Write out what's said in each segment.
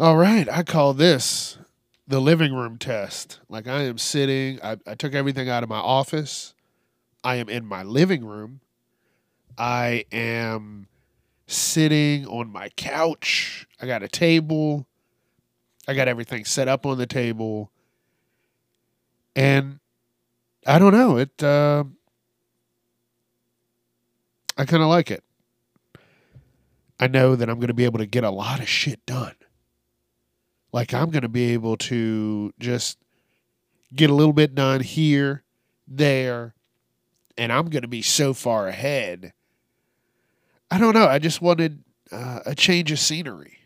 All right, I call this the living room test. Like, I am sitting, I took everything out of my office. I am in my living room. I am sitting on my couch. I got a table. I got everything set up on the table. And I don't know. I kind of like it. I know that I'm going to be able to get a lot of shit done. Like, I'm going to be able to just get a little bit done here, there, and I'm going to be so far ahead. I don't know. I just wanted a change of scenery.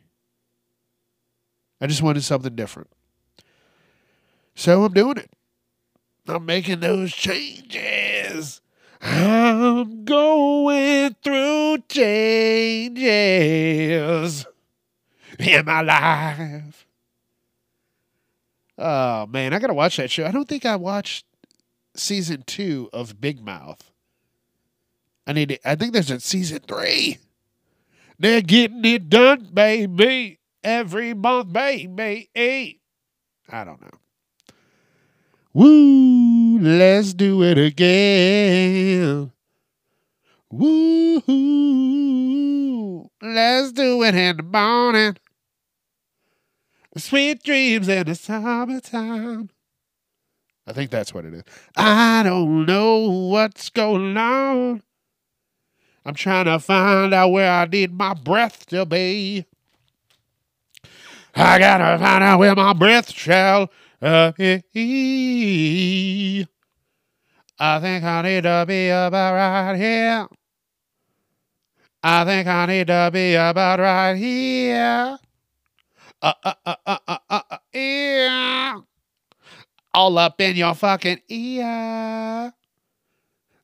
I just wanted something different. So I'm doing it. I'm making those changes. I'm going through changes in my life. Oh, man, I got to watch that show. I don't think I watched season 2 of Big Mouth. I think there's a season 3. They're getting it done, baby. Every month, baby. I don't know. Woo, let's do it again. Woo, let's do it in the morning. Sweet dreams in the summertime. I think that's what it is. I don't know what's going on. I'm trying to find out where I need my breath to be. I gotta find out where my breath shall be. I think I need to be about right here. I think I need to be about right here. Yeah. All up in your fucking ear.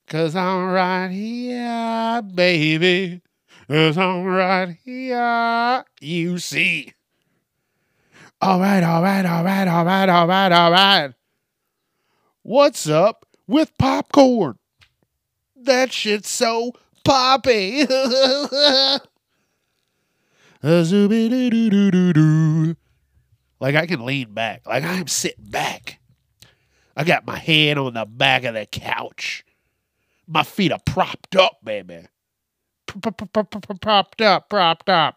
'Cause I'm right here, baby. 'Cause I'm right here, you see. All right, all right, all right, all right, all right, all right. What's up with popcorn? That shit's so poppy. Like, I can lean back. Like, I'm sitting back. I got my head on the back of the couch. My feet are propped up, baby. Propped up, propped up.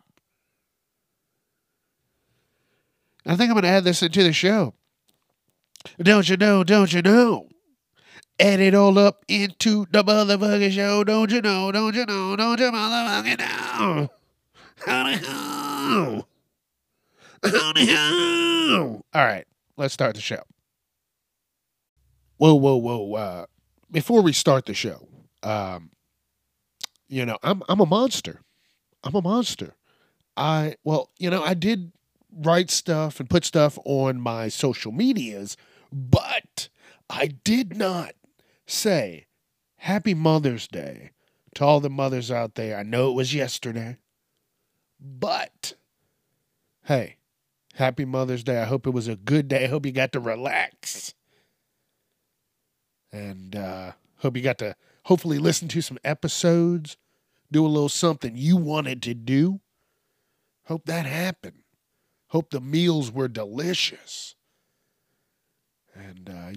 I think I'm going to add this into the show. Don't you know? Add it all up into the motherfucking show. Don't you know, don't you know, don't you motherfucking know? How the hell? All right, let's start the show. Whoa, whoa, whoa. Before we start the show, you know, I'm a monster. I'm a monster. I did write stuff and put stuff on my social medias, but I did not say Happy Mother's Day to all the mothers out there. I know it was yesterday, but hey, Happy Mother's Day. I hope it was a good day. I hope you got to relax. And hope you got to hopefully listen to some episodes, do a little something you wanted to do. Hope that happened. Hope the meals were delicious. And I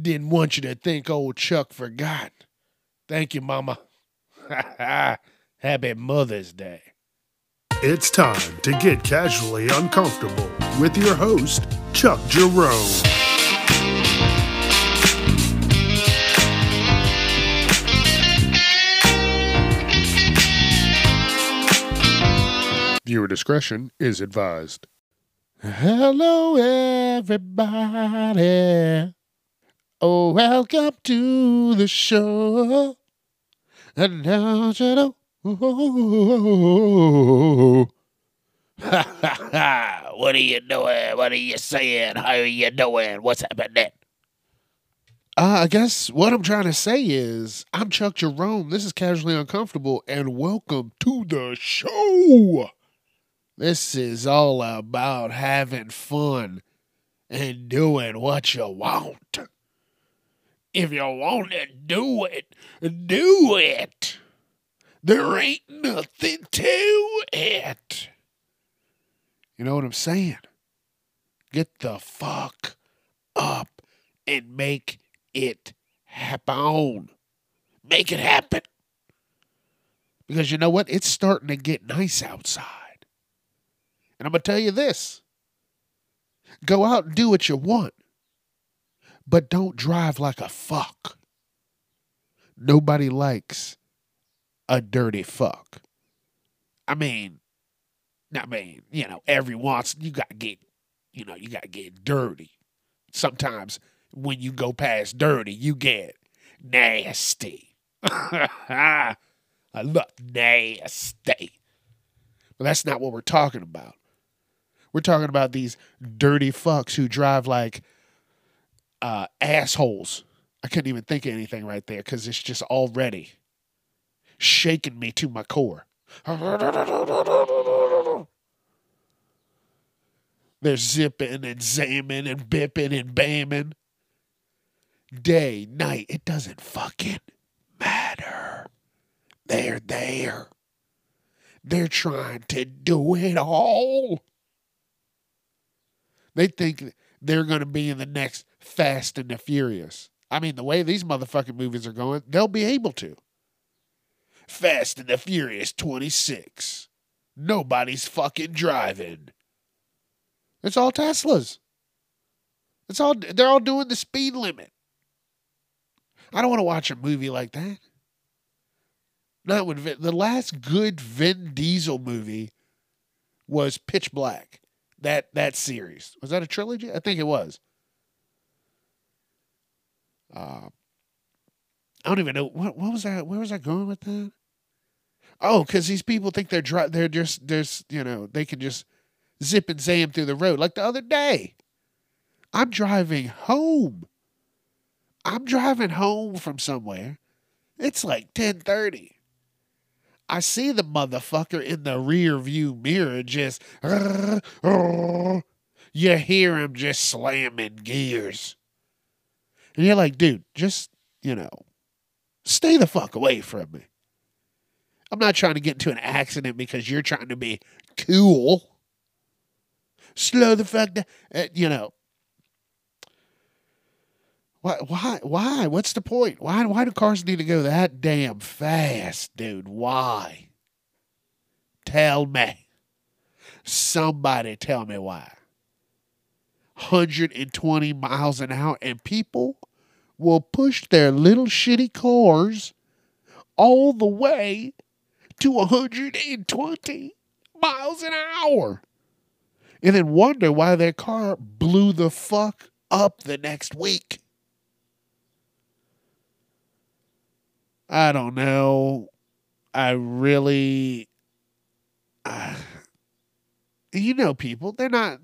didn't want you to think old Chuck forgot. Thank you, Mama. Happy Mother's Day. It's time to get casually uncomfortable with your host, Chuck Jerome. Viewer discretion is advised. Hello, everybody. Oh, welcome to the show. And don't you know? What are you doing? What are you saying? How are you doing? What's happening? I guess what I'm trying to say is, I'm Chuck Jerome. This is Casually Uncomfortable, and welcome to the show. This is all about having fun and doing what you want. If you want to do it, do it. There ain't nothing to it. You know what I'm saying? Get the fuck up and make it happen. Make it happen. Because you know what? It's starting to get nice outside. And I'm going to tell you this. Go out and do what you want. But don't drive like a fuck. Nobody likes a dirty fuck. I mean, you know, every once you got to get dirty. Sometimes when you go past dirty, you get nasty. I look nasty. But that's not what we're talking about. We're talking about these dirty fucks who drive like assholes. I couldn't even think of anything right there because it's just already shaking me to my core. They're zipping and zamming and bipping and bamming. Day, night, it doesn't fucking matter. They're there. They're trying to do it all. They think they're going to be in the next Fast and the Furious. I mean, the way these motherfucking movies are going, they'll be able to. Fast and the Furious 26. Nobody's fucking driving. It's all Teslas. They're all doing the speed limit. I don't want to watch a movie like that. Not when the last good Vin Diesel movie was Pitch Black. That series. Was that a trilogy? I think it was. I don't even know what was that. Where was I going with that? Oh, because these people think they can just zip and zam through the road. Like the other day, I'm driving home. I'm driving home from somewhere. It's like 10:30. I see the motherfucker in the rear view mirror just. You hear him just slamming gears. And you're like, dude, just, you know, stay the fuck away from me. I'm not trying to get into an accident because you're trying to be cool. Slow the fuck down, you know. Why? What's the point? Why do cars need to go that damn fast, dude? Why? Tell me. Somebody tell me why. 120 miles an hour, and people will push their little shitty cars all the way to 120 miles an hour. And then wonder why their car blew the fuck up the next week. I don't know. People, they're not.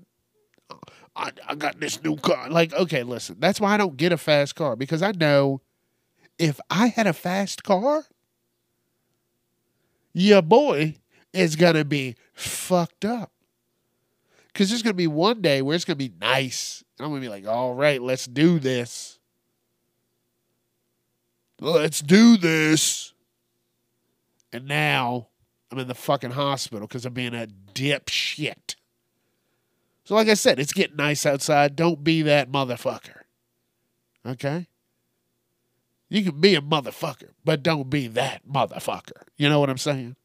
I got this new car. Like, okay, listen. That's why I don't get a fast car. Because I know if I had a fast car, your boy is going to be fucked up. Because there's going to be one day where it's going to be nice. I'm going to be like, all right, let's do this. Let's do this. And now I'm in the fucking hospital because I'm being a dipshit. So like I said, it's getting nice outside. Don't be that motherfucker. Okay? You can be a motherfucker, but don't be that motherfucker. You know what I'm saying?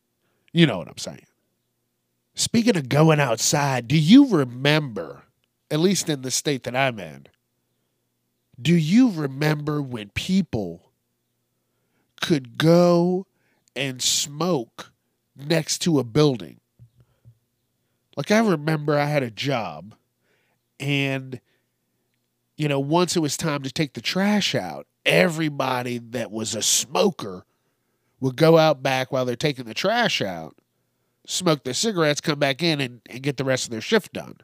You know what I'm saying. Speaking of going outside, do you remember, at least in the state that I'm in, do you remember when people could go and smoke next to a building? Like, I remember I had a job and, you know, once it was time to take the trash out, everybody that was a smoker would go out back while they're taking the trash out, smoke their cigarettes, come back in and get the rest of their shift done.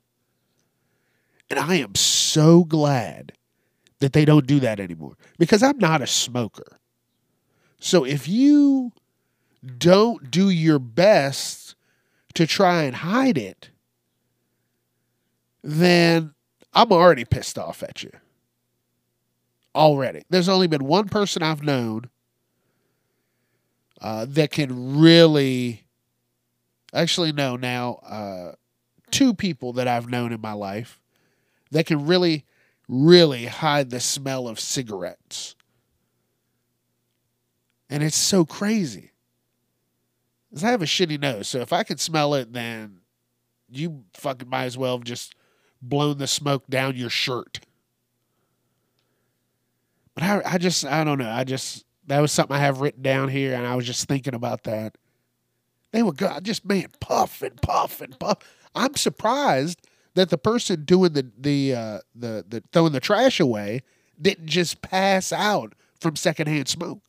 And I am so glad that they don't do that anymore because I'm not a smoker. So if you don't do your best to try and hide it, then I'm already pissed off at you. Already. There's only been one person I've known that can really, actually no, now two people that I've known in my life that can really, really hide the smell of cigarettes. And it's so crazy. Because I have a shitty nose, so if I can smell it, then you fucking might as well have just blown the smoke down your shirt. But I don't know. That was something I have written down here, and I was just thinking about that. They would go, puff and puff and puff. I'm surprised that the person doing the throwing the trash away didn't just pass out from secondhand smoke.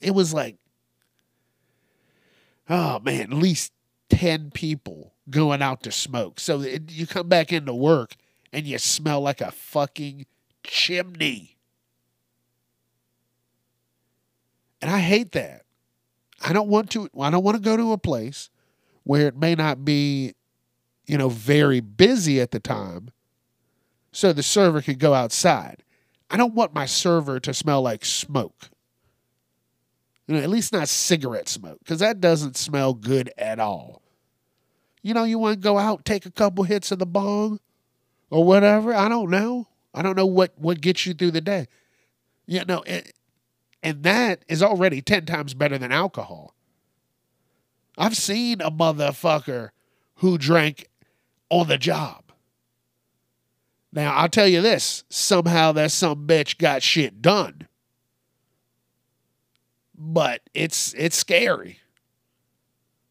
It was like, oh man, at least 10 people going out to smoke. So you come back into work and you smell like a fucking chimney. And I hate that. I don't want to go to a place where it may not be, very busy at the time, so the server can go outside. I don't want my server to smell like smoke. At least not cigarette smoke, because that doesn't smell good at all. You want to go out, take a couple hits of the bong or whatever. I don't know. I don't know what gets you through the day. And that is already 10 times better than alcohol. I've seen a motherfucker who drank on the job. Now, I'll tell you this. Somehow that some bitch got shit done. But it's scary.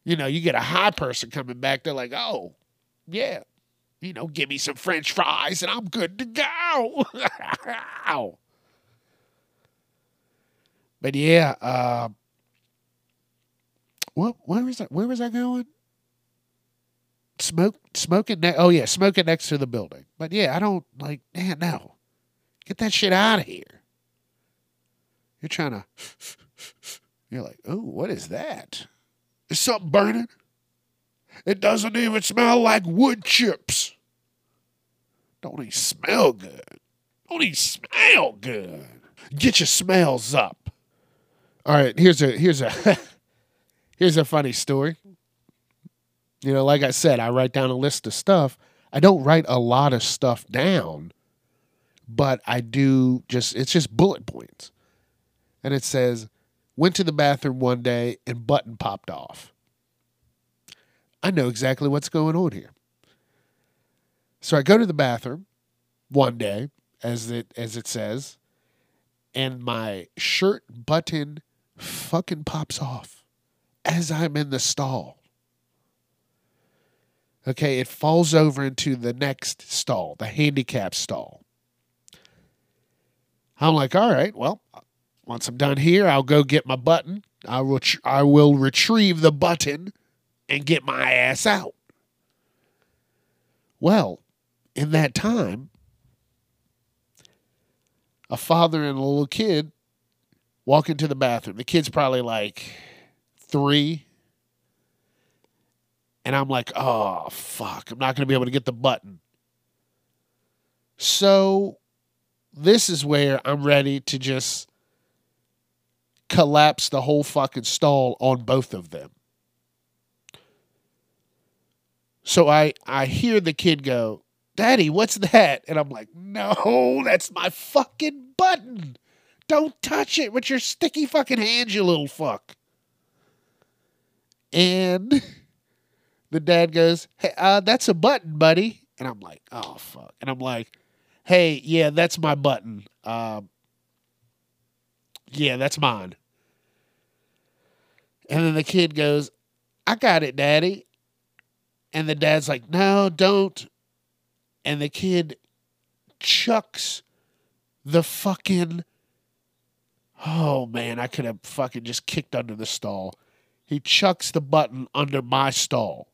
You get a high person coming back. They're like, oh, yeah. Give me some French fries and I'm good to go. But yeah, where was I going? Smoking next to the building. But yeah, I don't like, man, no. Get that shit out of here. You're trying to, you're like, oh, what is that? Is something burning? It doesn't even smell like wood chips. Don't even smell good. Get your smells up. All right, here's a funny story. Like I said, I write down a list of stuff. I don't write a lot of stuff down, but I do it's just bullet points. And it says, went to the bathroom one day and button popped off. I know exactly what's going on here. So I go to the bathroom one day, as it says, and my shirt button fucking pops off as I'm in the stall. Okay, it falls over into the next stall, the handicap stall. I'm like, all right, well, once I'm done here, I'll go get my button. I will retrieve the button and get my ass out. Well, in that time, a father and a little kid walk into the bathroom. The kid's probably like 3. And I'm like, oh, fuck. I'm not going to be able to get the button. So this is where I'm ready to just collapse the whole fucking stall on both of them. So I hear the kid go, Daddy, what's that? And I'm like, no, that's my fucking button. Don't touch it with your sticky fucking hands, you little fuck. And the dad goes, hey, that's a button, buddy. And I'm like, oh, fuck. And I'm like, hey, yeah, that's my button. Yeah, that's mine. And then the kid goes, I got it, Daddy. And the dad's like, no, don't. And the kid chucks the fucking, oh man, I could have fucking just kicked under the stall. He chucks the button under my stall.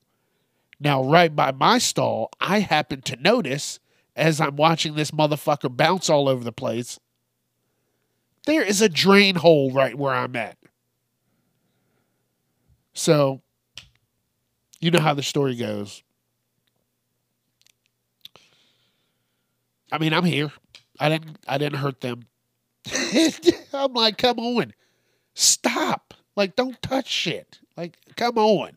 Now, right by my stall, I happen to notice, as I'm watching this motherfucker bounce all over the place, there is a drain hole right where I'm at. So, you know how the story goes. I mean, I'm here. I didn't hurt them. I'm like, come on. Stop. Like, don't touch shit. Like, come on.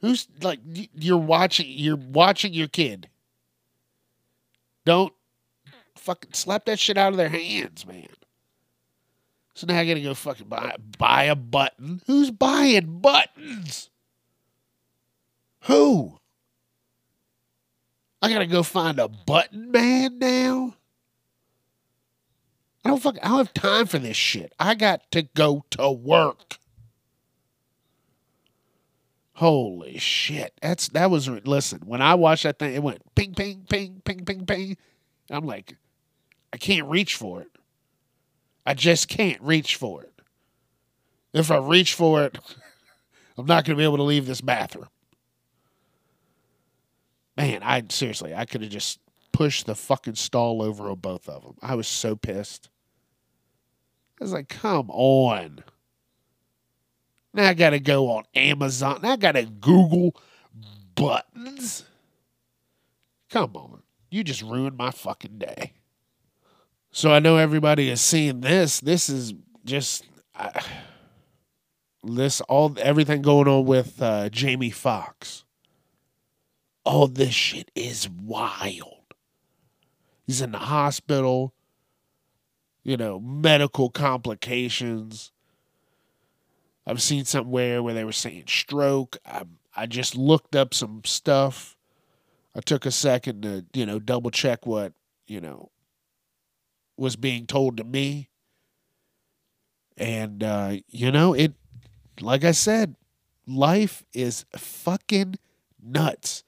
Who's like you're watching your kid. Don't fucking slap that shit out of their hands, man. So now I gotta go fucking buy a button. Who's buying buttons? Who? I gotta go find a button man now. I don't have time for this shit. I got to go to work. Holy shit. Listen, when I watched that thing, it went ping, ping, ping, ping, ping, ping. And I'm like, I can't reach for it. I just can't reach for it. If I reach for it, I'm not going to be able to leave this bathroom. Man, I could have just pushed the fucking stall over on both of them. I was so pissed. I was like, come on. Now I got to go on Amazon. Now I got to Google buttons. Come on. You just ruined my fucking day. So I know everybody is seeing this. This is just... everything going on with Jamie Foxx. All this shit is wild. He's in the hospital. You know, medical complications. I've seen somewhere where they were saying stroke. I just looked up some stuff. I took a second to, double check what, was being told to me. And, it, like I said, life is fucking nuts.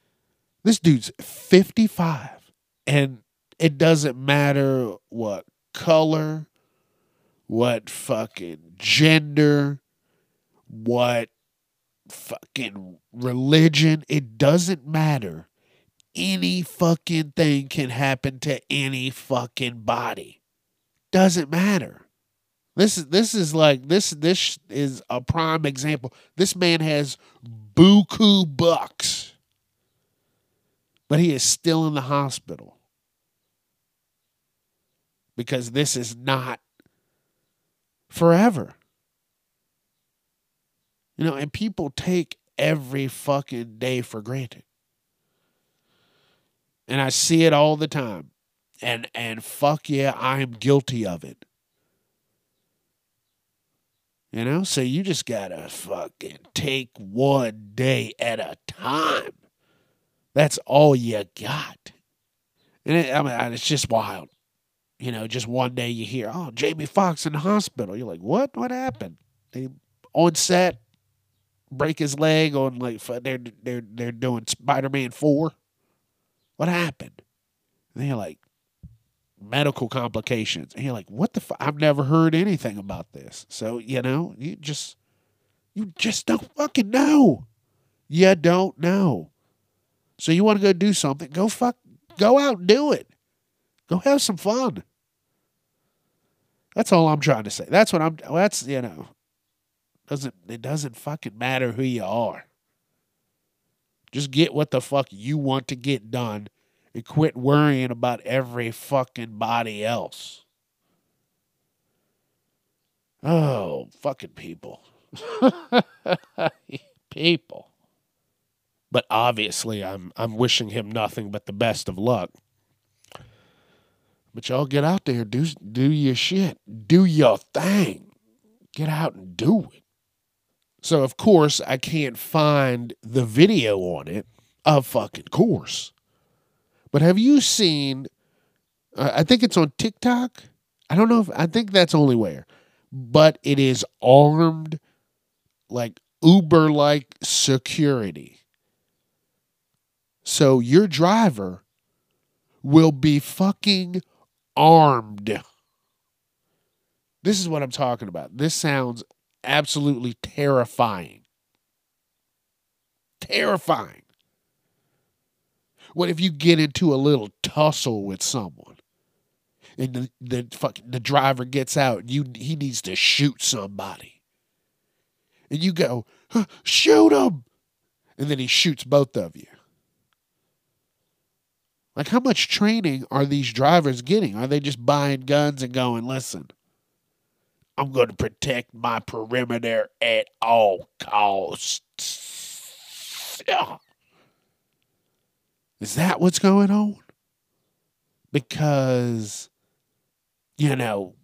This dude's 55, and it doesn't matter what color, what fucking gender, what fucking religion, it doesn't matter. Any fucking thing can happen to any fucking body. Doesn't matter. This is a prime example. This man has buku bucks. But he is still in the hospital because this is not forever. And people take every fucking day for granted. And I see it all the time. And fuck yeah, I am guilty of it. So you just gotta fucking take one day at a time. That's all you got. And it's just wild. Just one day you hear, oh, Jamie Foxx in the hospital. You're like, what? What happened? They on set, break his leg on like, they're doing Spider-Man 4. What happened? And they're like, medical complications. And you're like, what the fuck? I've never heard anything about this. So, you just don't fucking know. You don't know. So you want to go do something, go out and do it. Go have some fun. That's all I'm trying to say. It doesn't fucking matter who you are. Just get what the fuck you want to get done and quit worrying about every fucking body else. Oh, fucking people. People. But obviously, I'm wishing him nothing but the best of luck. But y'all get out there, do your shit, do your thing, get out and do it. So of course I can't find the video on it, of fucking course. But have you seen? I think it's on TikTok. I don't know if I think that's only where, but it is armed like Uber-like security. So your driver will be fucking armed. This is what I'm talking about. This sounds absolutely terrifying. Terrifying. What if you get into a little tussle with someone and the driver gets out and he needs to shoot somebody? And you go, huh, shoot him! And then he shoots both of you. Like, how much training are these drivers getting? Are they just buying guns and going, listen, I'm going to protect my perimeter at all costs? Yeah. Is that what's going on? Because, you know,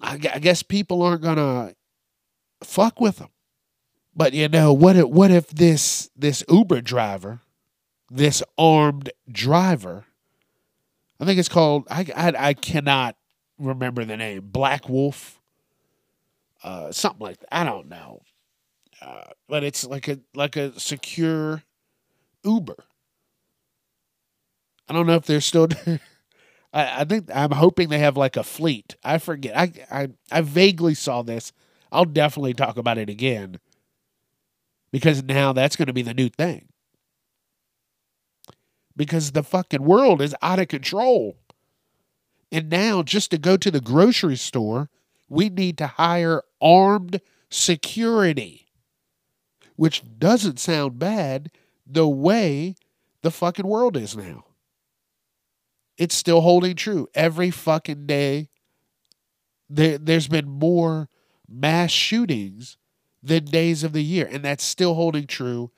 I guess people aren't going to fuck with them. But, you know, what if this Uber driver, this armed driver, I think it's called, I cannot remember the name, Black Wolf, something like that. I don't know. But it's like a secure Uber. I don't know if they're still I think, I'm hoping they have like a fleet. I forget. I vaguely saw this. I'll definitely talk about it again, because now that's going to be the new thing. Because the fucking world is out of control. And now, just to go to the grocery store, we need to hire armed security, which doesn't sound bad the way the fucking world is now. It's still holding true. Every fucking day, there's been more mass shootings than days of the year, and that's still holding true.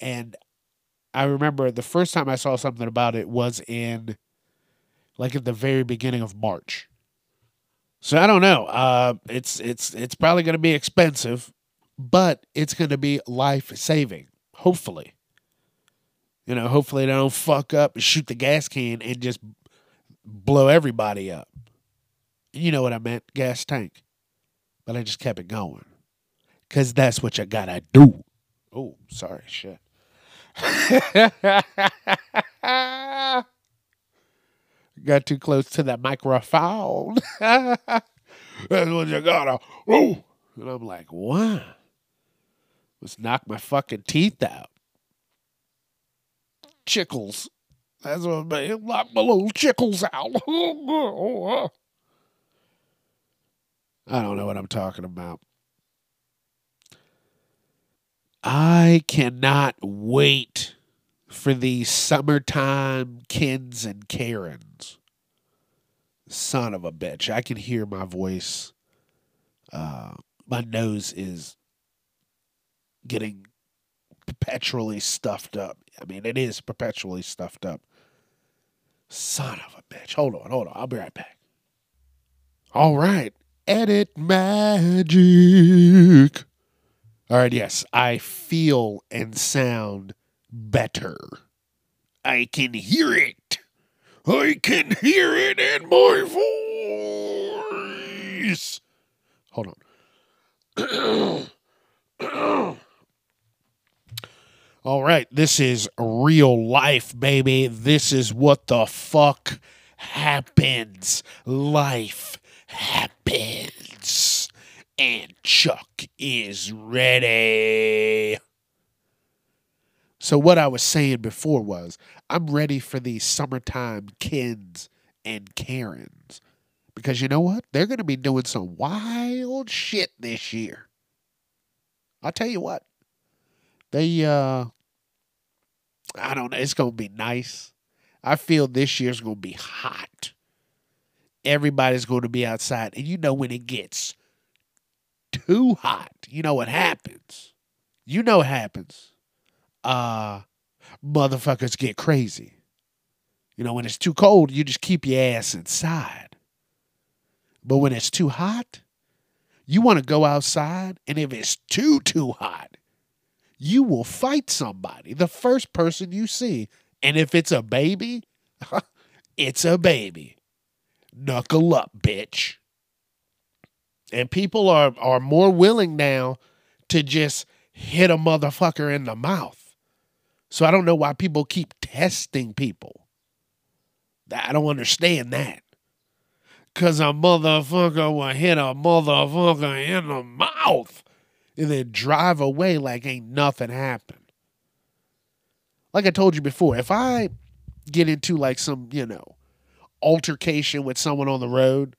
And I remember the first time I saw something about it was at the very beginning of March. So I don't know. It's probably going to be expensive, but it's going to be life-saving, hopefully. You know, hopefully they don't fuck up and shoot the gas can and just blow everybody up. You know what I meant, gas tank. But I just kept it going, because that's what you got to do. Oh, sorry, shit. Got too close to that microphone. That's what you gotta do. And I'm like, what? Let's knock my fucking teeth out. Chickles. That's what I mean. Knock my little chickles out. I don't know what I'm talking about. I cannot wait for these summertime Kens and Karens. Son of a bitch. I can hear my voice. My nose is getting perpetually stuffed up. I mean, it is perpetually stuffed up. Son of a bitch. Hold on. I'll be right back. All right. Edit magic. All right, yes. I feel and sound better. I can hear it. I can hear it in my voice. Hold on. All right, this is real life, baby. This is what the fuck happens. Life happens. And Chuck is ready. So what I was saying before was, I'm ready for these summertime Kens and Karens. Because you know what? They're going to be doing some wild shit this year. I'll tell you what. They, I don't know. It's going to be nice. I feel this year's going to be hot. Everybody's going to be outside. And you know when it gets too hot, you know what happens. You know what happens. Motherfuckers get crazy. You know, when it's too cold, you just keep your ass inside. But when it's too hot, you want to go outside, and if it's too hot, you will fight somebody, the first person you see. And if it's a baby, it's a baby. Knuckle up, bitch. And people are more willing now to just hit a motherfucker in the mouth. So I don't know why people keep testing people. I don't understand that. Because a motherfucker will hit a motherfucker in the mouth and then drive away like ain't nothing happened. Like I told you before, if I get into like some, you know, altercation with someone on the road,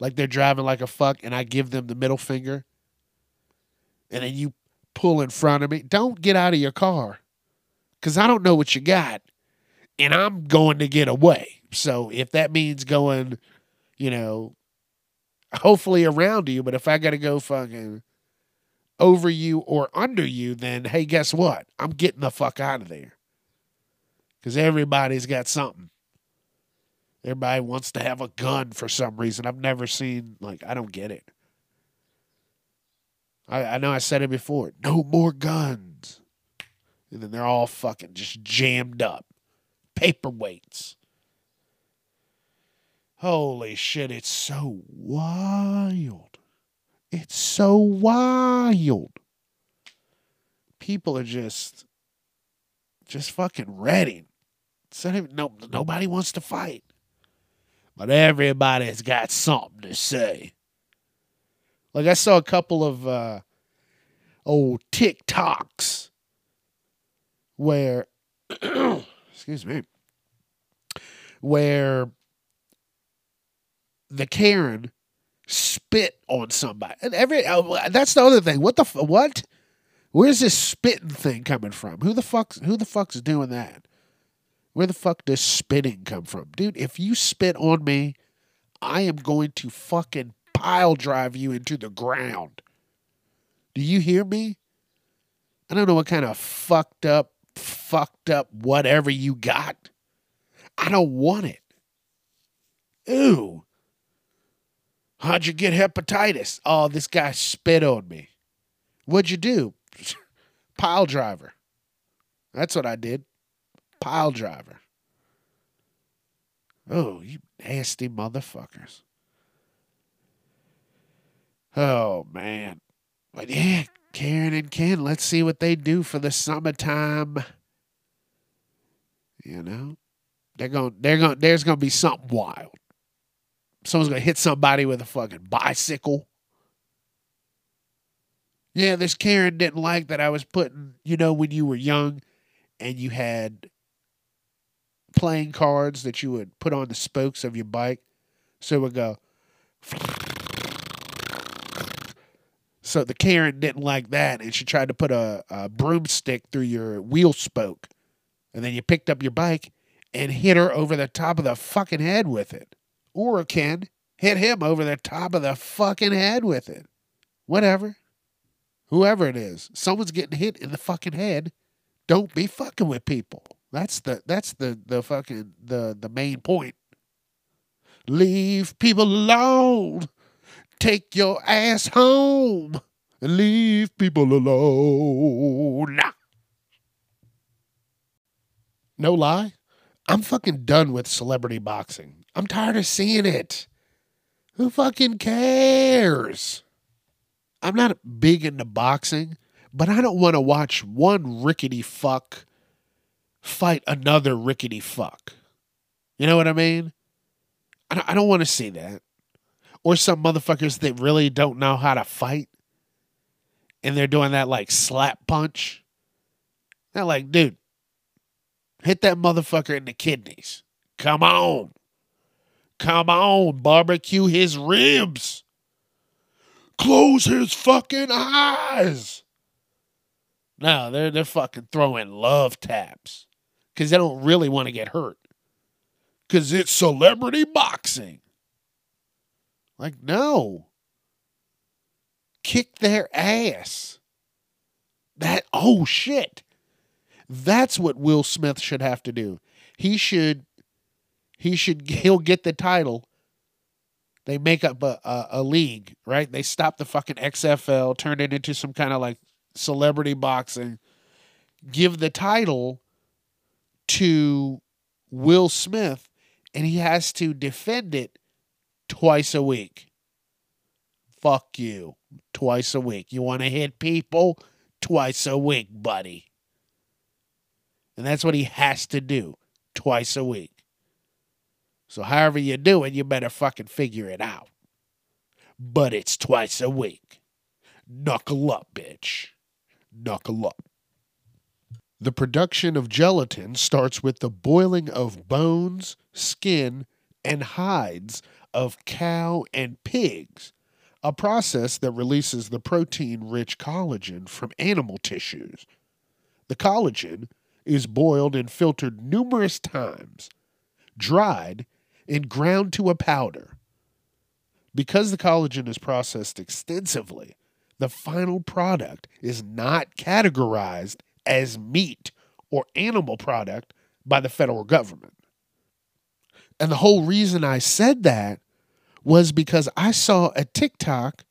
like they're driving like a fuck and I give them the middle finger and then you pull in front of me, don't get out of your car. Because I don't know what you got, and I'm going to get away. So if that means going, you know, hopefully around you, but if I got to go fucking over you or under you, then, hey, guess what? I'm getting the fuck out of there. Because everybody's got something. Everybody wants to have a gun for some reason. I've never seen, like, I don't get it. I know I said it before. No more guns. And then they're all fucking just jammed up. Paperweights. Holy shit, it's so wild. It's so wild. People are just fucking ready. No, nobody wants to fight. But everybody's got something to say. Like, I saw a couple of old TikToks where, excuse me, where the Karen spit on somebody. And that's the other thing. What? Where's this spitting thing coming from? Who the fuck's doing that? Where the fuck does spitting come from? Dude, if you spit on me, I am going to fucking pile drive you into the ground. Do you hear me? I don't know what kind of fucked up whatever you got. I don't want it. Ooh. How'd you get hepatitis? Oh, this guy spit on me. What'd you do? Pile driver. That's what I did. Pile driver. Oh, you nasty motherfuckers. Oh, man. But yeah, Karen and Ken, let's see what they do for the summertime. You know? There's gonna be something wild. Someone's going to hit somebody with a fucking bicycle. Yeah, this Karen didn't like that I was putting, you know, when you were young and you had playing cards that you would put on the spokes of your bike. So it would go. So the Karen didn't like that, and she tried to put a broomstick through your wheel spoke. And then you picked up your bike and hit her over the top of the fucking head with it. Or Ken hit him over the top of the fucking head with it. Whatever. Whoever it is. Someone's getting hit in the fucking head. Don't be fucking with people. That's the fucking main point. Leave people alone. Take your ass home. Leave people alone. No lie. I'm fucking done with celebrity boxing. I'm tired of seeing it. Who fucking cares? I'm not big into boxing, but I don't want to watch one rickety fuck fight another rickety fuck. You know what I mean? I don't want to see that. Or some motherfuckers that really don't know how to fight. And they're doing that like slap punch. They're like, dude, hit that motherfucker in the kidneys. Come on. Come on, barbecue his ribs. Close his fucking eyes. No, they're fucking throwing love taps. Because they don't really want to get hurt. Because it's celebrity boxing. Like, no. Kick their ass. Oh, shit. That's what Will Smith should have to do. He'll get the title. They make up a league, right? They stop the fucking XFL, turn it into some kind of like celebrity boxing, give the title to Will Smith, and he has to defend it twice a week. Fuck you. Twice a week. You want to hit people? Twice a week, buddy. And that's what he has to do. Twice a week. So however you do it, you better fucking figure it out. But it's twice a week. Knuckle up, bitch. Knuckle up. The production of gelatin starts with the boiling of bones, skin, and hides of cow and pigs, a process that releases the protein-rich collagen from animal tissues. The collagen is boiled and filtered numerous times, dried, and ground to a powder. Because the collagen is processed extensively, the final product is not categorized as meat or animal product by the federal government. And the whole reason I said that was because I saw a TikTok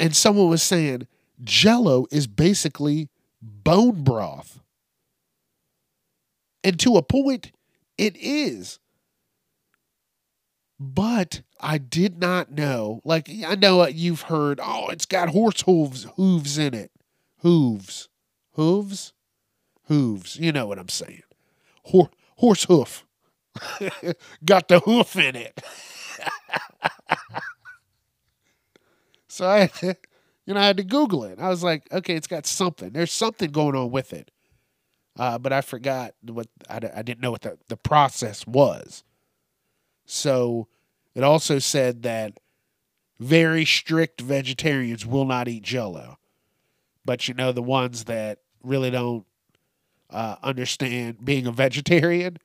and someone was saying Jell-O is basically bone broth. And to a point, it is. But I did not know. Like, I know you've heard, oh, it's got horse hooves in it. Hooves. You know what I'm saying. Horse hoof. Got the hoof in it. So I had to Google it. I was like, okay, it's got something. There's something going on with it. But I forgot I didn't know what the process was. So it also said that very strict vegetarians will not eat Jell-O. But, you know, the ones that really don't understand being a vegetarian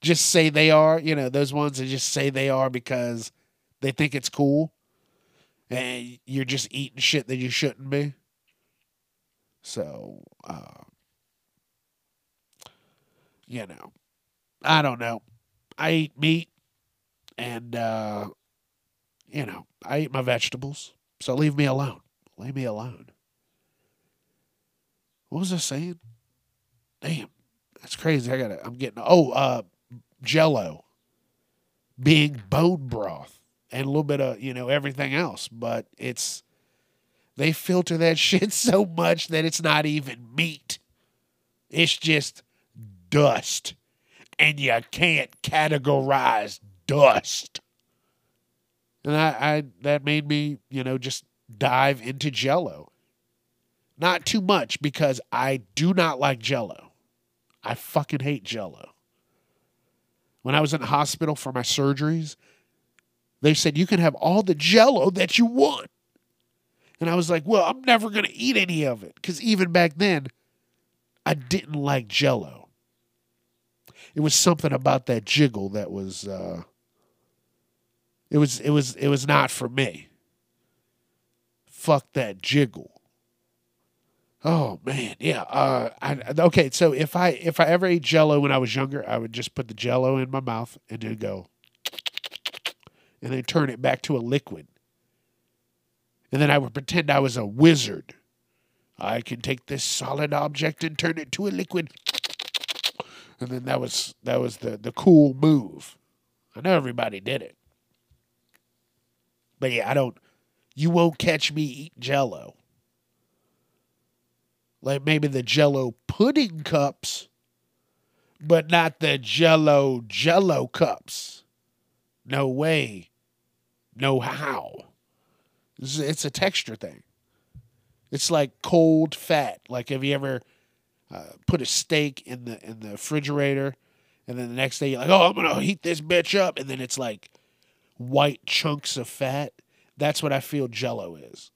just say they are. You know, those ones that just say they are because they think it's cool. And you're just eating shit that you shouldn't be. So, you know, I don't know. I eat meat and, you know, I eat my vegetables. So leave me alone. Leave me alone. What was I saying? Damn, that's crazy. I'm getting, Jell-O being bone broth. And a little bit of, you know, everything else. But they filter that shit so much that it's not even meat. It's just dust. And you can't categorize dust. And that made me, you know, just dive into Jell-O. Not too much because I do not like Jell-O. I fucking hate Jell-O. When I was in the hospital for my surgeries, they said, you can have all the Jell-O that you want. And I was like, well, I'm never going to eat any of it. Because even back then, I didn't like Jell-O. It was something about that jiggle that was, it was not for me. Fuck that jiggle. Oh, man, yeah. Okay, so if I ever ate Jell-O when I was younger, I would just put the Jell-O in my mouth and then go. And then turn it back to a liquid. And then I would pretend I was a wizard. I can take this solid object and turn it to a liquid. And then that was the cool move. I know everybody did it. But yeah, you won't catch me eat Jell-O. Like maybe the Jell-O pudding cups, but not the Jell-O cups. No way. No how. It's a texture thing. It's like cold fat. Like, have you ever put a steak in the refrigerator, and then the next day you're like, oh, I'm going to heat this bitch up, and then it's like white chunks of fat? That's what I feel Jell-O is.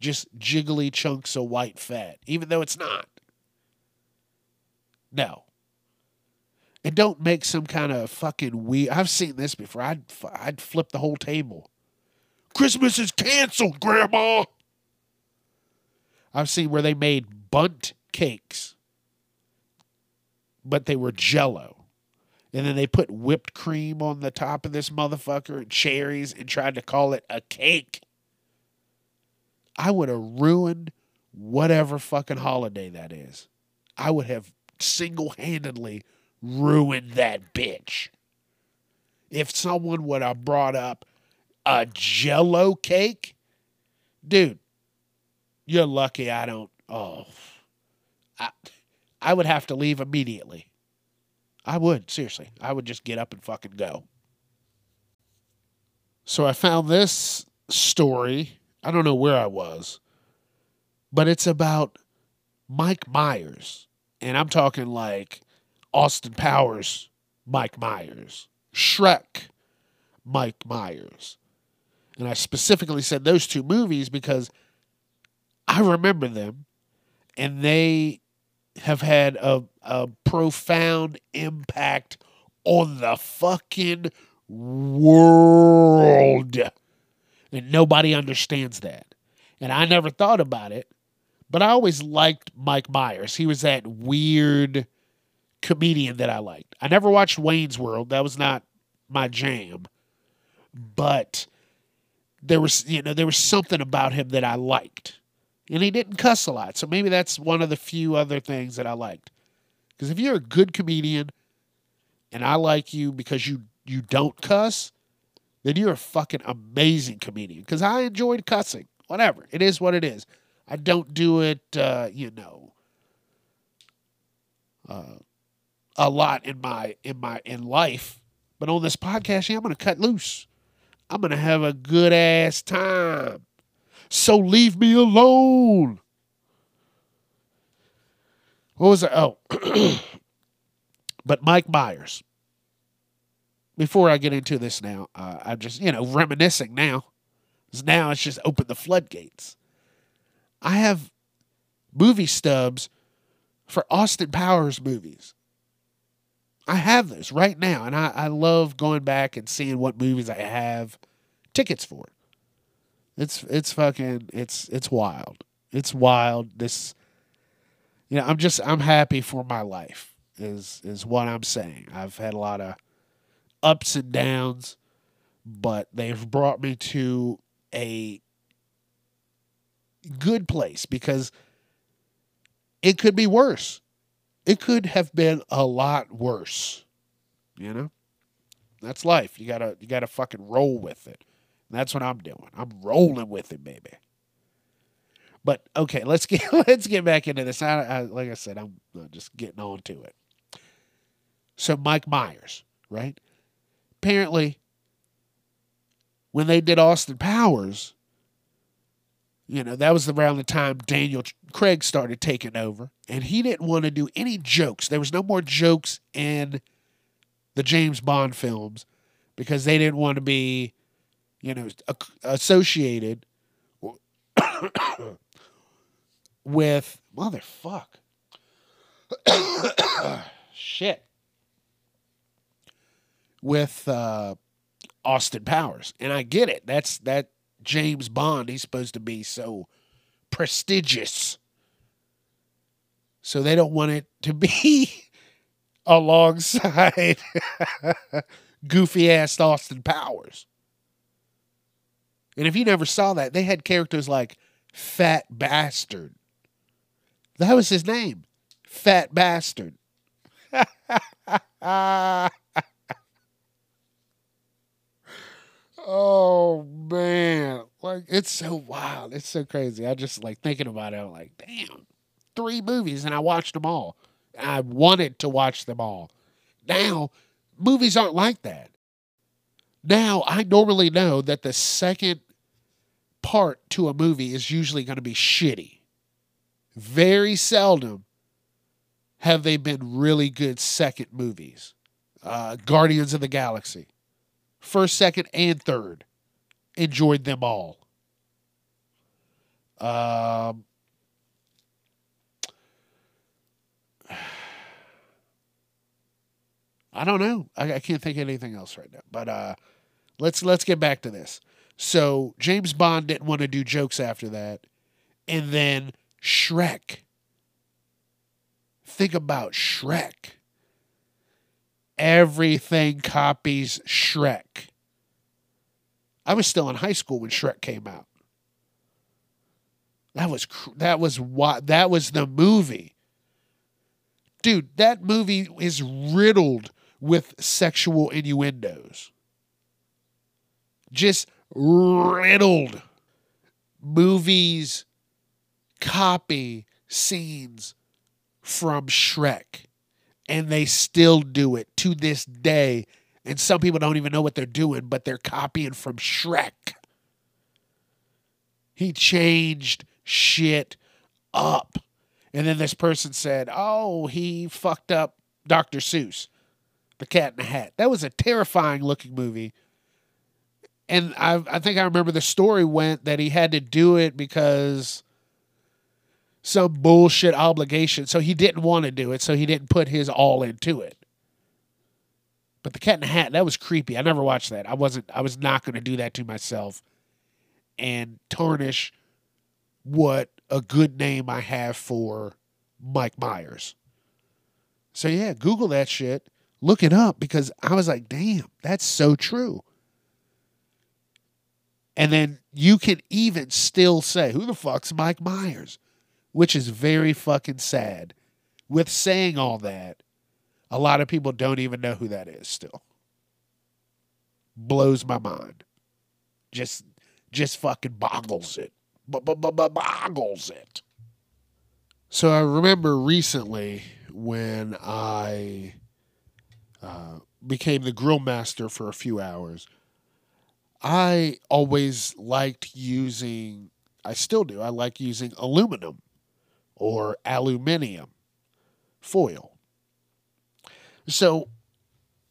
Just jiggly chunks of white fat, even though it's not. No. And don't make some kind of fucking weird. I've seen this before. I'd flip the whole table. Christmas is canceled, Grandma. I've seen where they made bundt cakes, but they were Jell-O, and then they put whipped cream on the top of this motherfucker and cherries and tried to call it a cake. I would have ruined whatever fucking holiday that is. I would have single-handedly ruined that bitch. If someone would have brought up a Jell-O cake, dude, you're lucky I don't. Oh, I would have to leave immediately. I would, seriously. I would just get up and fucking go. So I found this story. I don't know where I was, but it's about Mike Myers. And I'm talking like Austin Powers, Mike Myers. Shrek, Mike Myers. And I specifically said those two movies because I remember them, and they have had a profound impact on the fucking world. And nobody understands that. and I never thought about it, but I always liked Mike Myers. He was that weird comedian that I liked. I never watched Wayne's World. That was not my jam. But there was something about him that I liked. And he didn't cuss a lot. So maybe that's one of the few other things that I liked. Because if you're a good comedian and I like you because you don't cuss, then you're a fucking amazing comedian. Because I enjoyed cussing. Whatever. It is what it is. I don't do it, a lot in life. But on this podcast, yeah, I'm going to cut loose. I'm going to have a good-ass time. So leave me alone. What was I? Oh. But Mike Myers. Before I get into this now, I'm just, reminiscing now. Because now it's just open the floodgates. I have movie stubs for Austin Powers movies. I have those right now, and I love going back and seeing what movies I have tickets for. It's wild. It's wild. This, I'm happy for my life is what I'm saying. I've had a lot of ups and downs, but they've brought me to a good place because it could be worse. It could have been a lot worse. That's life. You gotta fucking roll with it. And that's what I'm doing. I'm rolling with it, baby. But okay, let's get back into this. I like I said, I'm just getting on to it. So Mike Myers, right? Apparently, when they did Austin Powers, that was around the time Daniel Craig started taking over, and he didn't want to do any jokes. There was no more jokes in the James Bond films because they didn't want to be, associated with motherfuck. Shit. With Austin Powers, and I get it. That's that. James Bond, he's supposed to be so prestigious. So they don't want it to be alongside goofy-ass Austin Powers. And if you never saw that, they had characters like Fat Bastard. That was his name. Fat Bastard. Oh, man. Like, it's so wild. It's so crazy. I just, thinking about it, I'm like, damn. 3 movies, and I watched them all. I wanted to watch them all. Now, movies aren't like that. Now, I normally know that the second part to a movie is usually going to be shitty. Very seldom have they been really good second movies. Guardians of the Galaxy. First, second, and third. Enjoyed them all. I don't know. I can't think of anything else right now. But let's get back to this. So James Bond didn't want to do jokes after that. And then Shrek. Think about Shrek. Everything copies Shrek. I was still in high school when Shrek came out. That was the movie. Dude, that movie is riddled with sexual innuendos. Just riddled. Movies copy scenes from Shrek. And they still do it to this day. And some people don't even know what they're doing, but they're copying from Shrek. He changed shit up. And then this person said, oh, he fucked up Dr. Seuss, The Cat in the Hat. That was a terrifying looking movie. And I think I remember the story went that he had to do it because some bullshit obligation. So he didn't want to do it. So he didn't put his all into it. But The Cat in the Hat, that was creepy. I never watched that. I was not going to do that to myself and tarnish what a good name I have for Mike Myers. So yeah, Google that shit. Look it up, because I was like, damn, that's so true. And then you can even still say, who the fuck's Mike Myers? Which is very fucking sad. With saying all that, a lot of people don't even know who that is still. Blows my mind. Just fucking boggles it. Boggles it. So I remember recently when I became the grill master for a few hours, I always liked using, I still do, I like using aluminum or aluminium foil. So,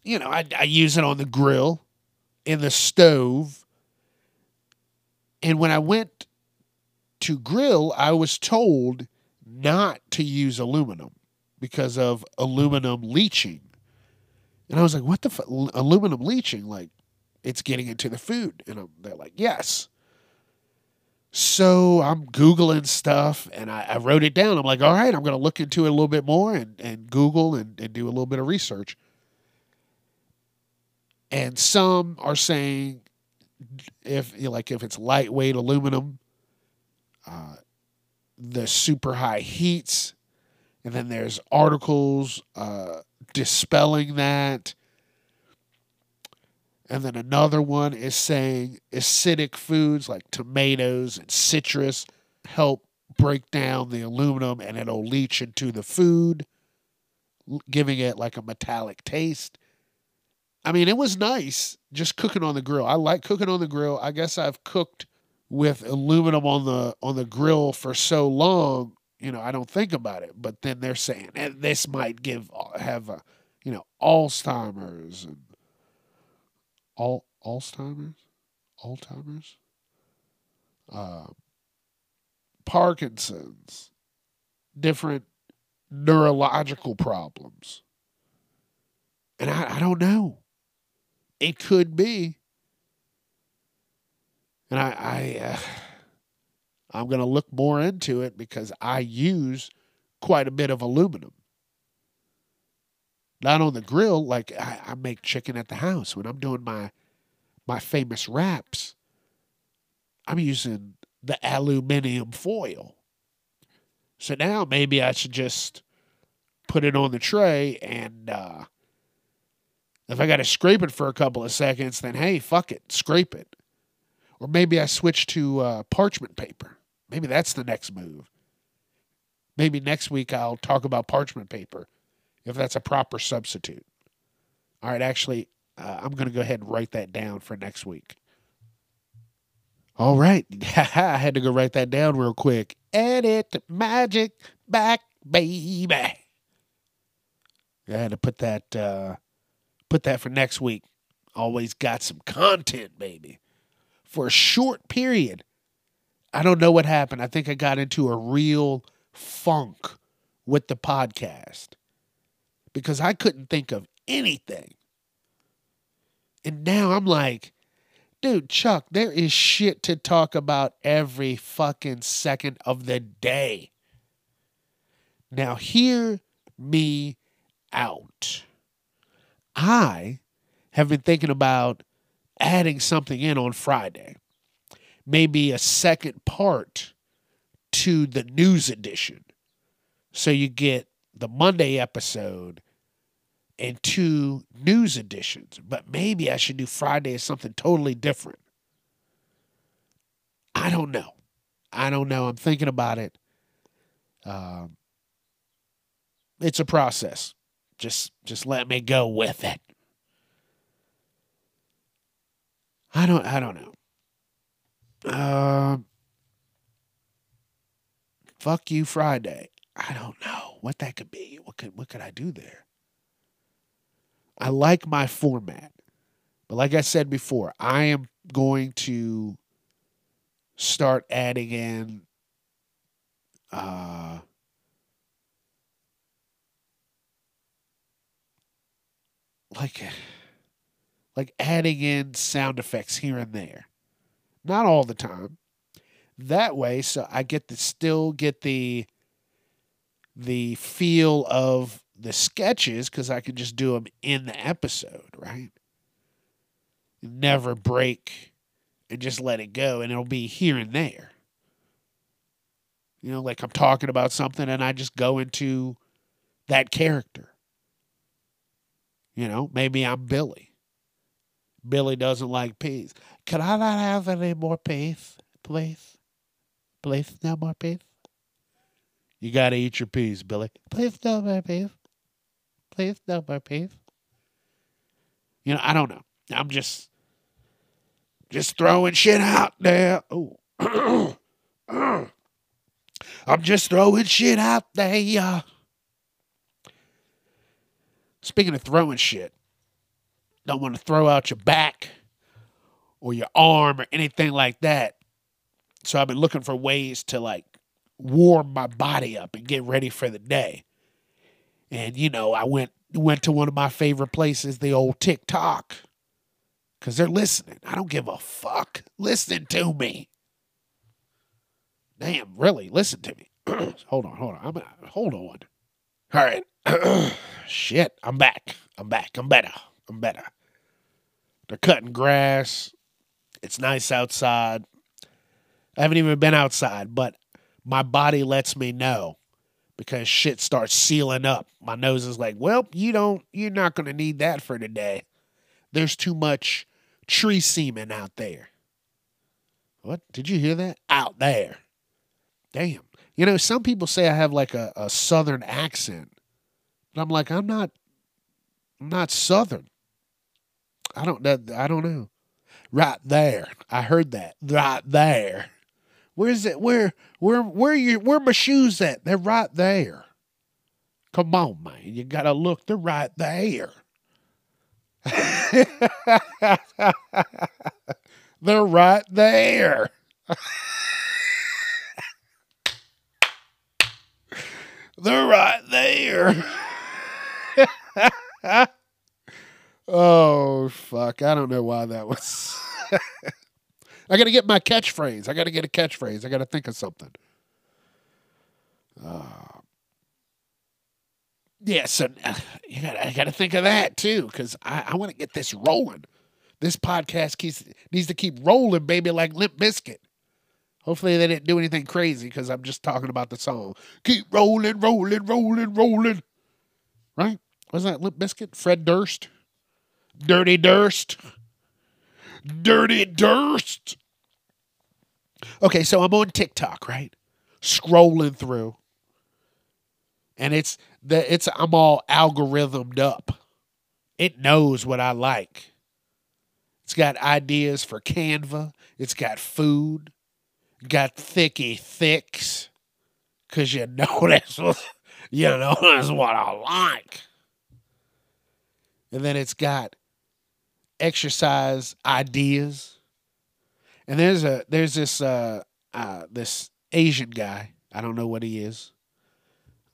you know, I use it on the grill, in the stove. And when I went to grill, I was told not to use aluminum because of aluminum leaching. And I was like, what the fuck? Aluminum leaching? Like, it's getting into the food. And they're like, yes. So I'm Googling stuff, and I wrote it down. I'm like, all right, I'm going to look into it a little bit more and Google and do a little bit of research. And some are saying if it's lightweight aluminum, the super high heats. And then there's articles dispelling that. And then another one is saying acidic foods like tomatoes and citrus help break down the aluminum and it'll leach into the food, giving it like a metallic taste. I mean, it was nice just cooking on the grill. I like cooking on the grill. I guess I've cooked with aluminum on the grill for so long, you know, I don't think about it. But then they're saying, and this might have you know, Alzheimer's and Alzheimer's, Parkinson's, different neurological problems. And I don't know. It could be. And I'm going to look more into it because I use quite a bit of aluminum. Not on the grill, like I make chicken at the house. When I'm doing my famous wraps, I'm using the aluminum foil. So now maybe I should just put it on the tray, and if I got to scrape it for a couple of seconds, then hey, fuck it, scrape it. Or maybe I switch to parchment paper. Maybe that's the next move. Maybe next week I'll talk about parchment paper. If that's a proper substitute. All right, actually, I'm going to go ahead and write that down for next week. All right. I had to go write that down real quick. Edit magic back, baby. I had to put that for next week. Always got some content, baby. For a short period. I don't know what happened. I think I got into a real funk with the podcast. Because I couldn't think of anything. And now I'm like, dude, Chuck, there is shit to talk about every fucking second of the day. Now hear me out. I have been thinking about adding something in on Friday. Maybe a second part to the news edition. So you get the Monday episode and 2 news editions, but maybe I should do Friday as something totally different. I don't know. I'm thinking about it. It's a process. Just let me go with it. I don't know. Fuck you, Friday. I don't know what that could be. What could I do there? I like my format. But like I said before, I am going to start adding in like adding in sound effects here and there. Not all the time. that way, so I get to still get the feel of the sketches because I could just do them in the episode, right? Never break and just let it go, and it'll be here and there. You know, like I'm talking about something and I just go into that character. You know, maybe I'm Billy. Billy doesn't like peas. Could I not have any more peas, please? Please, no more peas? You got to eat your peas, Billy. Please, no more peas. Please, no more peas. You know, I don't know. I'm just throwing shit out there. Oh, I'm just throwing shit out there. Speaking of throwing shit, don't want to throw out your back or your arm or anything like that. So I've been looking for ways to like warm my body up and get ready for the day. And, you know, I went to one of my favorite places, the old TikTok, because they're listening. I don't give a fuck. Listen to me. Damn, really, listen to me. Hold on. Hold on. All right. Shit, I'm back. I'm better. They're cutting grass. It's nice outside. I haven't even been outside, but my body lets me know because shit starts sealing up. My nose is like, well, you're not going to need that for today. There's too much tree semen out there. What? Did you hear that? Out there. Damn. You know, some people say I have like a southern accent. But I'm like, I'm not southern. I don't know. Right there. I heard that. Right there. Where is it? Where are my shoes at? They're right there. Come on, man. You got to look. They're right there. They're right there. They're right there. Oh, fuck. I don't know why that was. I got to get my catchphrase. I got to get a catchphrase. I got to think of something. Yeah, so I got to think of that, too, because I want to get this rolling. This podcast needs to keep rolling, baby, like Limp Bizkit. Hopefully they didn't do anything crazy because I'm just talking about the song. Keep rolling, rolling, rolling, rolling. Right? Wasn't that Limp Bizkit? Fred Durst? Dirty Durst? Dirty Durst? Okay, so I'm on TikTok, right? Scrolling through. And I'm all algorithmed up. It knows what I like. It's got ideas for Canva. It's got food. Got thicky thicks, because you know that's what I like. And then it's got exercise ideas. And there's this Asian guy. I don't know what he is.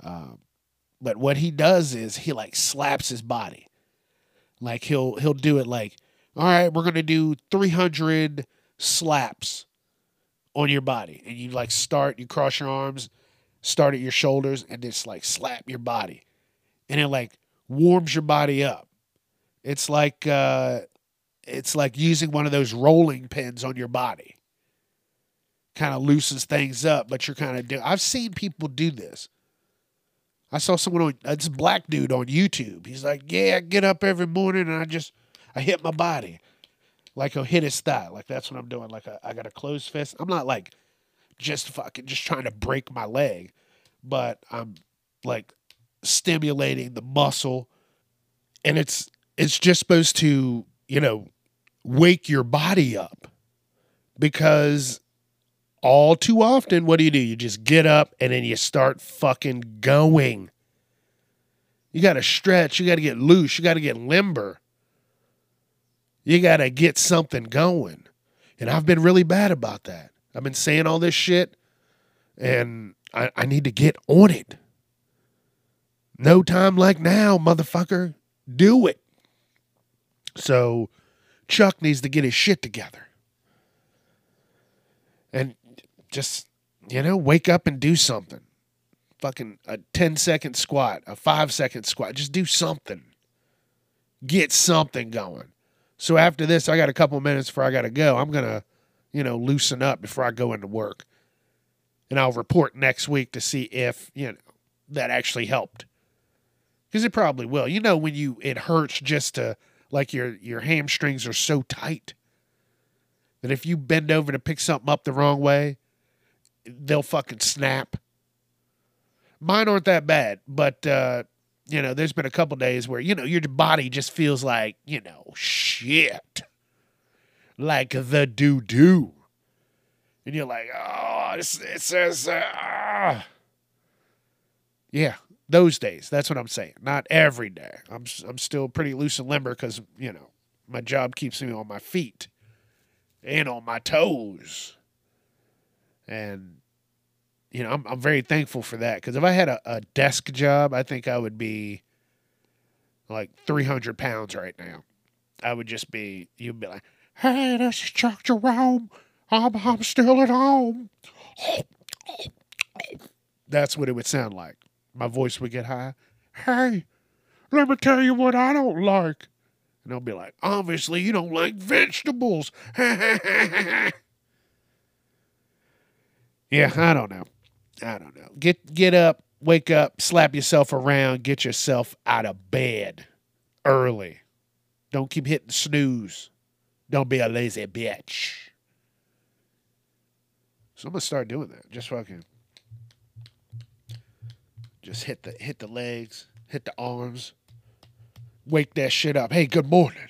But what he does is he like slaps his body. Like he'll do it like, all right, we're going to do 300 slaps on your body. And you like you cross your arms, start at your shoulders, and just like slap your body. And it like warms your body up. It's like using one of those rolling pins on your body. Kind of loosens things up, but you're kind of I've seen people do this. I saw someone this black dude on YouTube. He's like, yeah, I get up every morning and I hit my body. Like he'll hit his thigh. Like that's what I'm doing. Like I got a closed fist. I'm not like just trying to break my leg, but I'm like stimulating the muscle, and it's just supposed to, you know, wake your body up, because all too often, what do? You just get up and then you start fucking going. You got to stretch. You got to get loose. You got to get limber. You got to get something going. And I've been really bad about that. I've been saying all this shit, and I need to get on it. No time like now, motherfucker. Do it. So Chuck needs to get his shit together. And Just, you know, wake up and do something. Fucking a 10-second squat, a 5-second squat. Just do something. Get something going. So after this, I got a couple minutes before I got to go. I'm going to, you know, loosen up before I go into work. And I'll report next week to see if, you know, that actually helped. Because it probably will. You know, when you, it hurts just to, like your hamstrings are so tight that if you bend over to pick something up the wrong way, they'll fucking snap. Mine aren't that bad, but, you know, there's been a couple days where, you know, your body just feels like, you know, shit. Like the doo-doo. And you're like, oh, this is. Yeah, those days. That's what I'm saying. Not every day. I'm still pretty loose and limber because, you know, my job keeps me on my feet and on my toes. And, you know, I'm very thankful for that because if I had a desk job, I think I would be like 300 pounds right now. I would just be, you'd be like, hey, this is Chuck Jerome. I'm still at home. That's what it would sound like. My voice would get high. Hey, let me tell you what I don't like. And I'll be like, obviously you don't like vegetables. Yeah, I don't know. Get up, wake up, slap yourself around, get yourself out of bed early. Don't keep hitting snooze. Don't be a lazy bitch. So I'm gonna start doing that. Just fucking, just hit the legs, hit the arms, wake that shit up. Hey, good morning.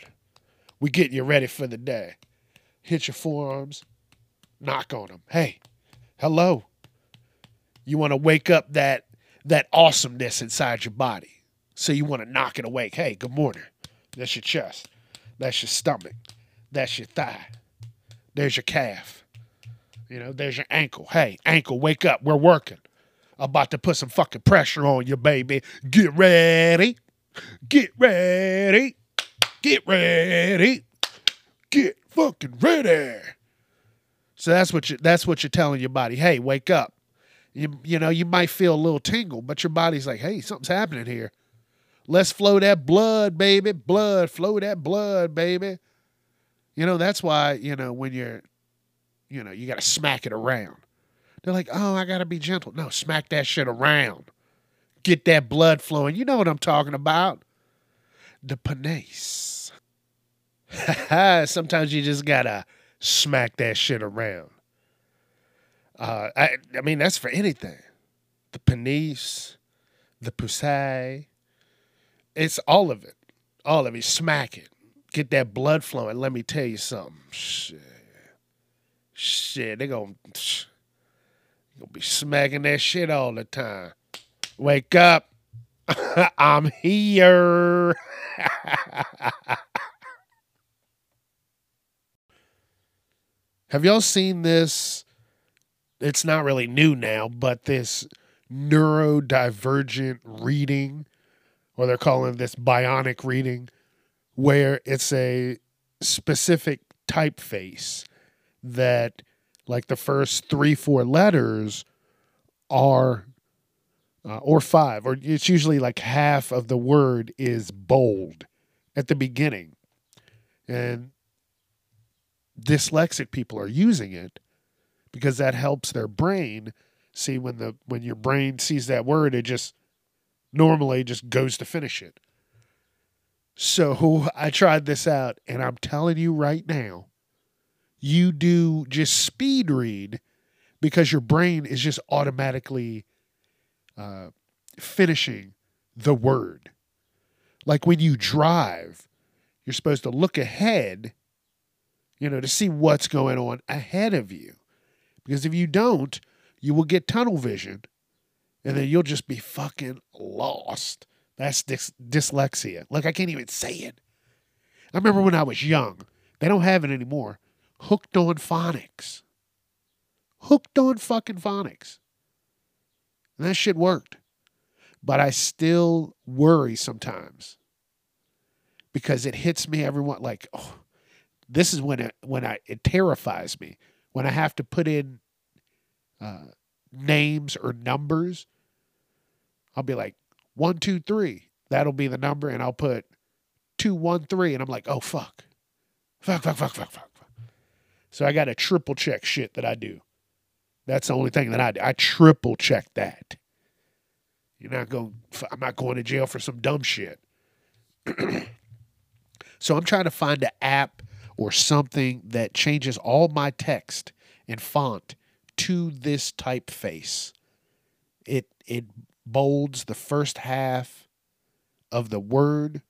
We getting you ready for the day. Hit your forearms, knock on them. Hey, hello. You want to wake up that awesomeness inside your body, so you want to knock it awake. Hey, good morning. That's your chest. That's your stomach. That's your thigh. There's your calf. You know, there's your ankle. Hey, ankle, wake up. We're working. About to put some fucking pressure on you, baby. Get ready. Get ready. Get ready. Get fucking ready. So that's what you're telling your body. Hey, wake up. You know, you might feel a little tingle, but your body's like, hey, something's happening here. Let's flow that blood, baby. Blood, flow that blood, baby. You know, that's why, you know, when you're, you know, you got to smack it around. They're like, oh, I got to be gentle. No, smack that shit around. Get that blood flowing. You know what I'm talking about. The penis. Sometimes you just got to smack that shit around. I mean, that's for anything. The penis, the pussy. It's all of it. All of it. Smack it. Get that blood flowing. Let me tell you something. Shit, they gonna be smacking that shit all the time. Wake up. I'm here. Have y'all seen this? It's not really new now, but this neurodivergent reading, or they're calling this bionic reading, where it's a specific typeface that like the first 3-4 letters are, or 5, or it's usually like half of the word is bold at the beginning. And dyslexic people are using it because that helps their brain. See, when your brain sees that word, it just normally just goes to finish it. So I tried this out and I'm telling you right now, you do just speed read because your brain is just automatically finishing the word. Like when you drive, you're supposed to look ahead, you know, to see what's going on ahead of you. Because if you don't, you will get tunnel vision and then you'll just be fucking lost. That's dyslexia. Like, I can't even say it. I remember when I was young, they don't have it anymore. Hooked on phonics. Hooked on fucking phonics. And that shit worked. But I still worry sometimes because it hits me everyone like, oh, this is when it terrifies me. When I have to put in names or numbers. I'll be like, 1, 2, 3. That'll be the number, and I'll put 2, 1, 3, and I'm like, oh, fuck. Fuck. So I got to triple check shit that I do. That's the only thing that I do. I triple check that. I'm not going to jail for some dumb shit. So I'm trying to find an app or something that changes all my text and font to this typeface. It bolds the first half of the word.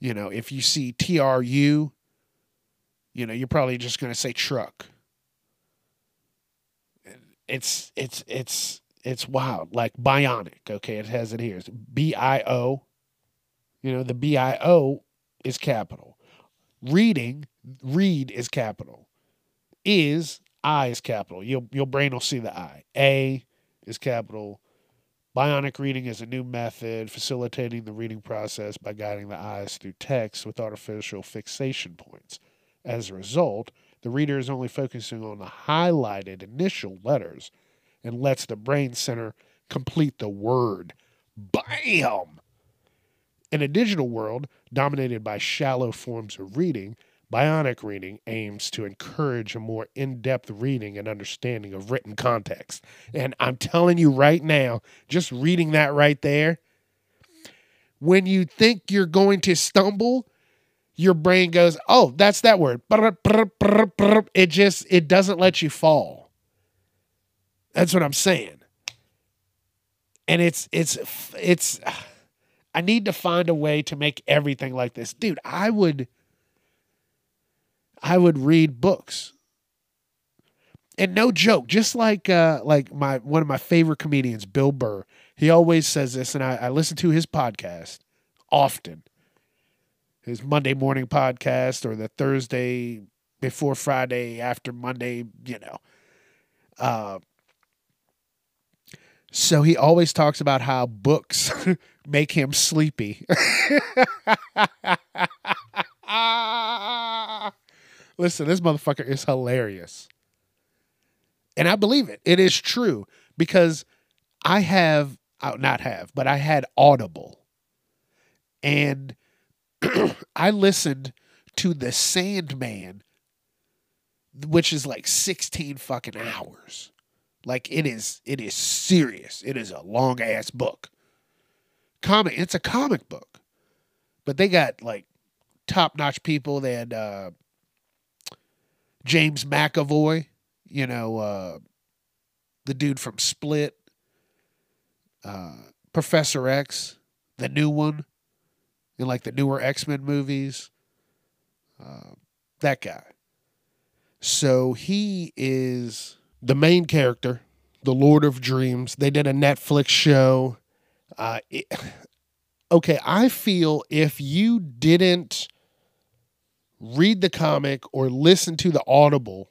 You know, if you see TRU, you're probably just going to say truck. It's wild, like bionic. Okay, it has it here. It's BIO. The BIO is capital. Read is capital. I is capital. Your brain will see the I. A is capital. Bionic reading is a new method facilitating the reading process by guiding the eyes through text with artificial fixation points. As a result, the reader is only focusing on the highlighted initial letters and lets the brain center complete the word. Bam! In a digital world dominated by shallow forms of reading, bionic reading aims to encourage a more in-depth reading and understanding of written context. And I'm telling you right now, just reading that right there, when you think you're going to stumble, your brain goes, oh, that's that word. It doesn't let you fall. That's what I'm saying. And it's I need to find a way to make everything like this. Dude, I would read books. And no joke, just like one of my favorite comedians, Bill Burr, he always says this, and I listen to his podcast often. His Monday morning podcast or the Thursday before Friday after Monday, So he always talks about how books make him sleepy. Listen, this motherfucker is hilarious. And I believe it. It is true because I had Audible. And I listened to The Sandman, which is like 16 fucking hours. Like it is serious. It is a long ass book. It's a comic book, but they got like top notch people. They had James McAvoy, the dude from Split, Professor X, the new one. In like the newer X-Men movies, that guy. So he is the main character, the Lord of Dreams. They did a Netflix show. I feel if you didn't read the comic or listen to the Audible,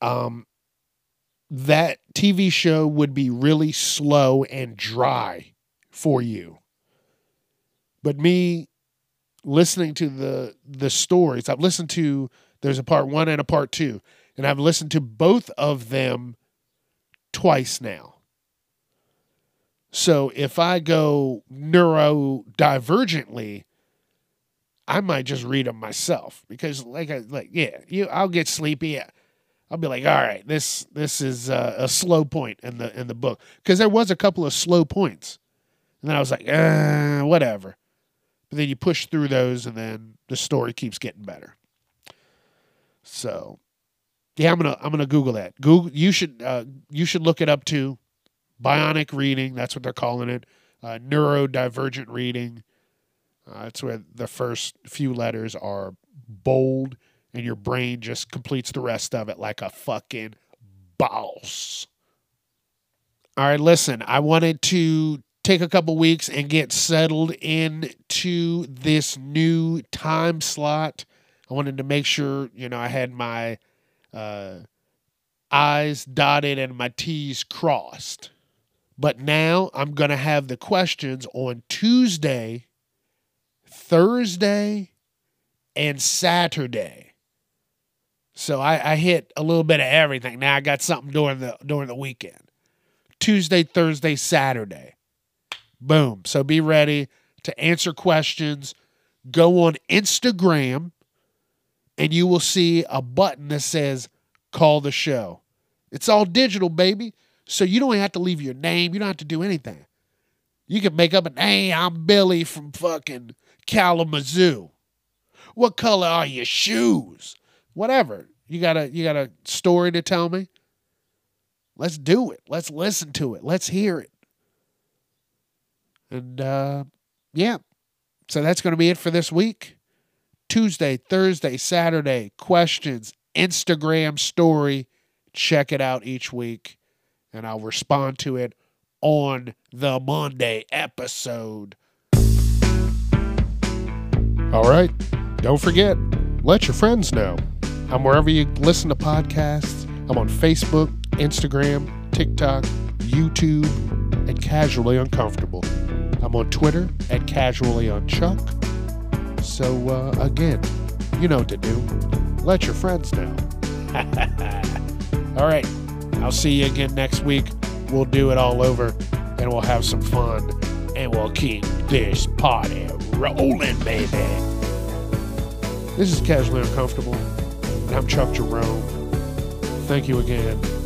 that TV show would be really slow and dry for you. But me listening to the stories, I've listened to, there's a part 1 and a part 2, and I've listened to both of them twice now. So if I go neurodivergently, I might just read them myself because I'll get sleepy. Yeah. I'll be like, all right, this is a slow point in the book because there was a couple of slow points, and then I was like, whatever. But then you push through those, and then the story keeps getting better. So, yeah, I'm gonna Google that. Google, you should look it up too. Bionic reading, that's what they're calling it. Neurodivergent reading, that's where the first few letters are bold, and your brain just completes the rest of it like a fucking boss. All right, listen, I wanted to take a couple weeks and get settled into this new time slot. I wanted to make sure, I had my I's dotted and my T's crossed. But now I'm going to have the questions on Tuesday, Thursday, and Saturday. So I hit a little bit of everything. Now I got something during the weekend. Tuesday, Thursday, Saturday. Boom. So be ready to answer questions. Go on Instagram and you will see a button that says call the show. It's all digital, baby. So you don't have to leave your name. You don't have to do anything. You can make up an, hey, I'm Billy from fucking Kalamazoo. What color are your shoes? Whatever. You got a story to tell me? Let's do it. Let's listen to it. Let's hear it. And, yeah. So that's going to be it for this week. Tuesday, Thursday, Saturday, questions, Instagram story. Check it out each week. And I'll respond to it on the Monday episode. All right. Don't forget, let your friends know. I'm wherever you listen to podcasts. I'm on Facebook, Instagram, TikTok, YouTube, at Casually Uncomfortable. I'm on Twitter, at Casually Unchuck. So, again, you know what to do. Let your friends know. All right. I'll see you again next week. We'll do it all over, and we'll have some fun, and we'll keep this party rolling, baby. This is Casually Uncomfortable, and I'm Chuck Jerome. Thank you again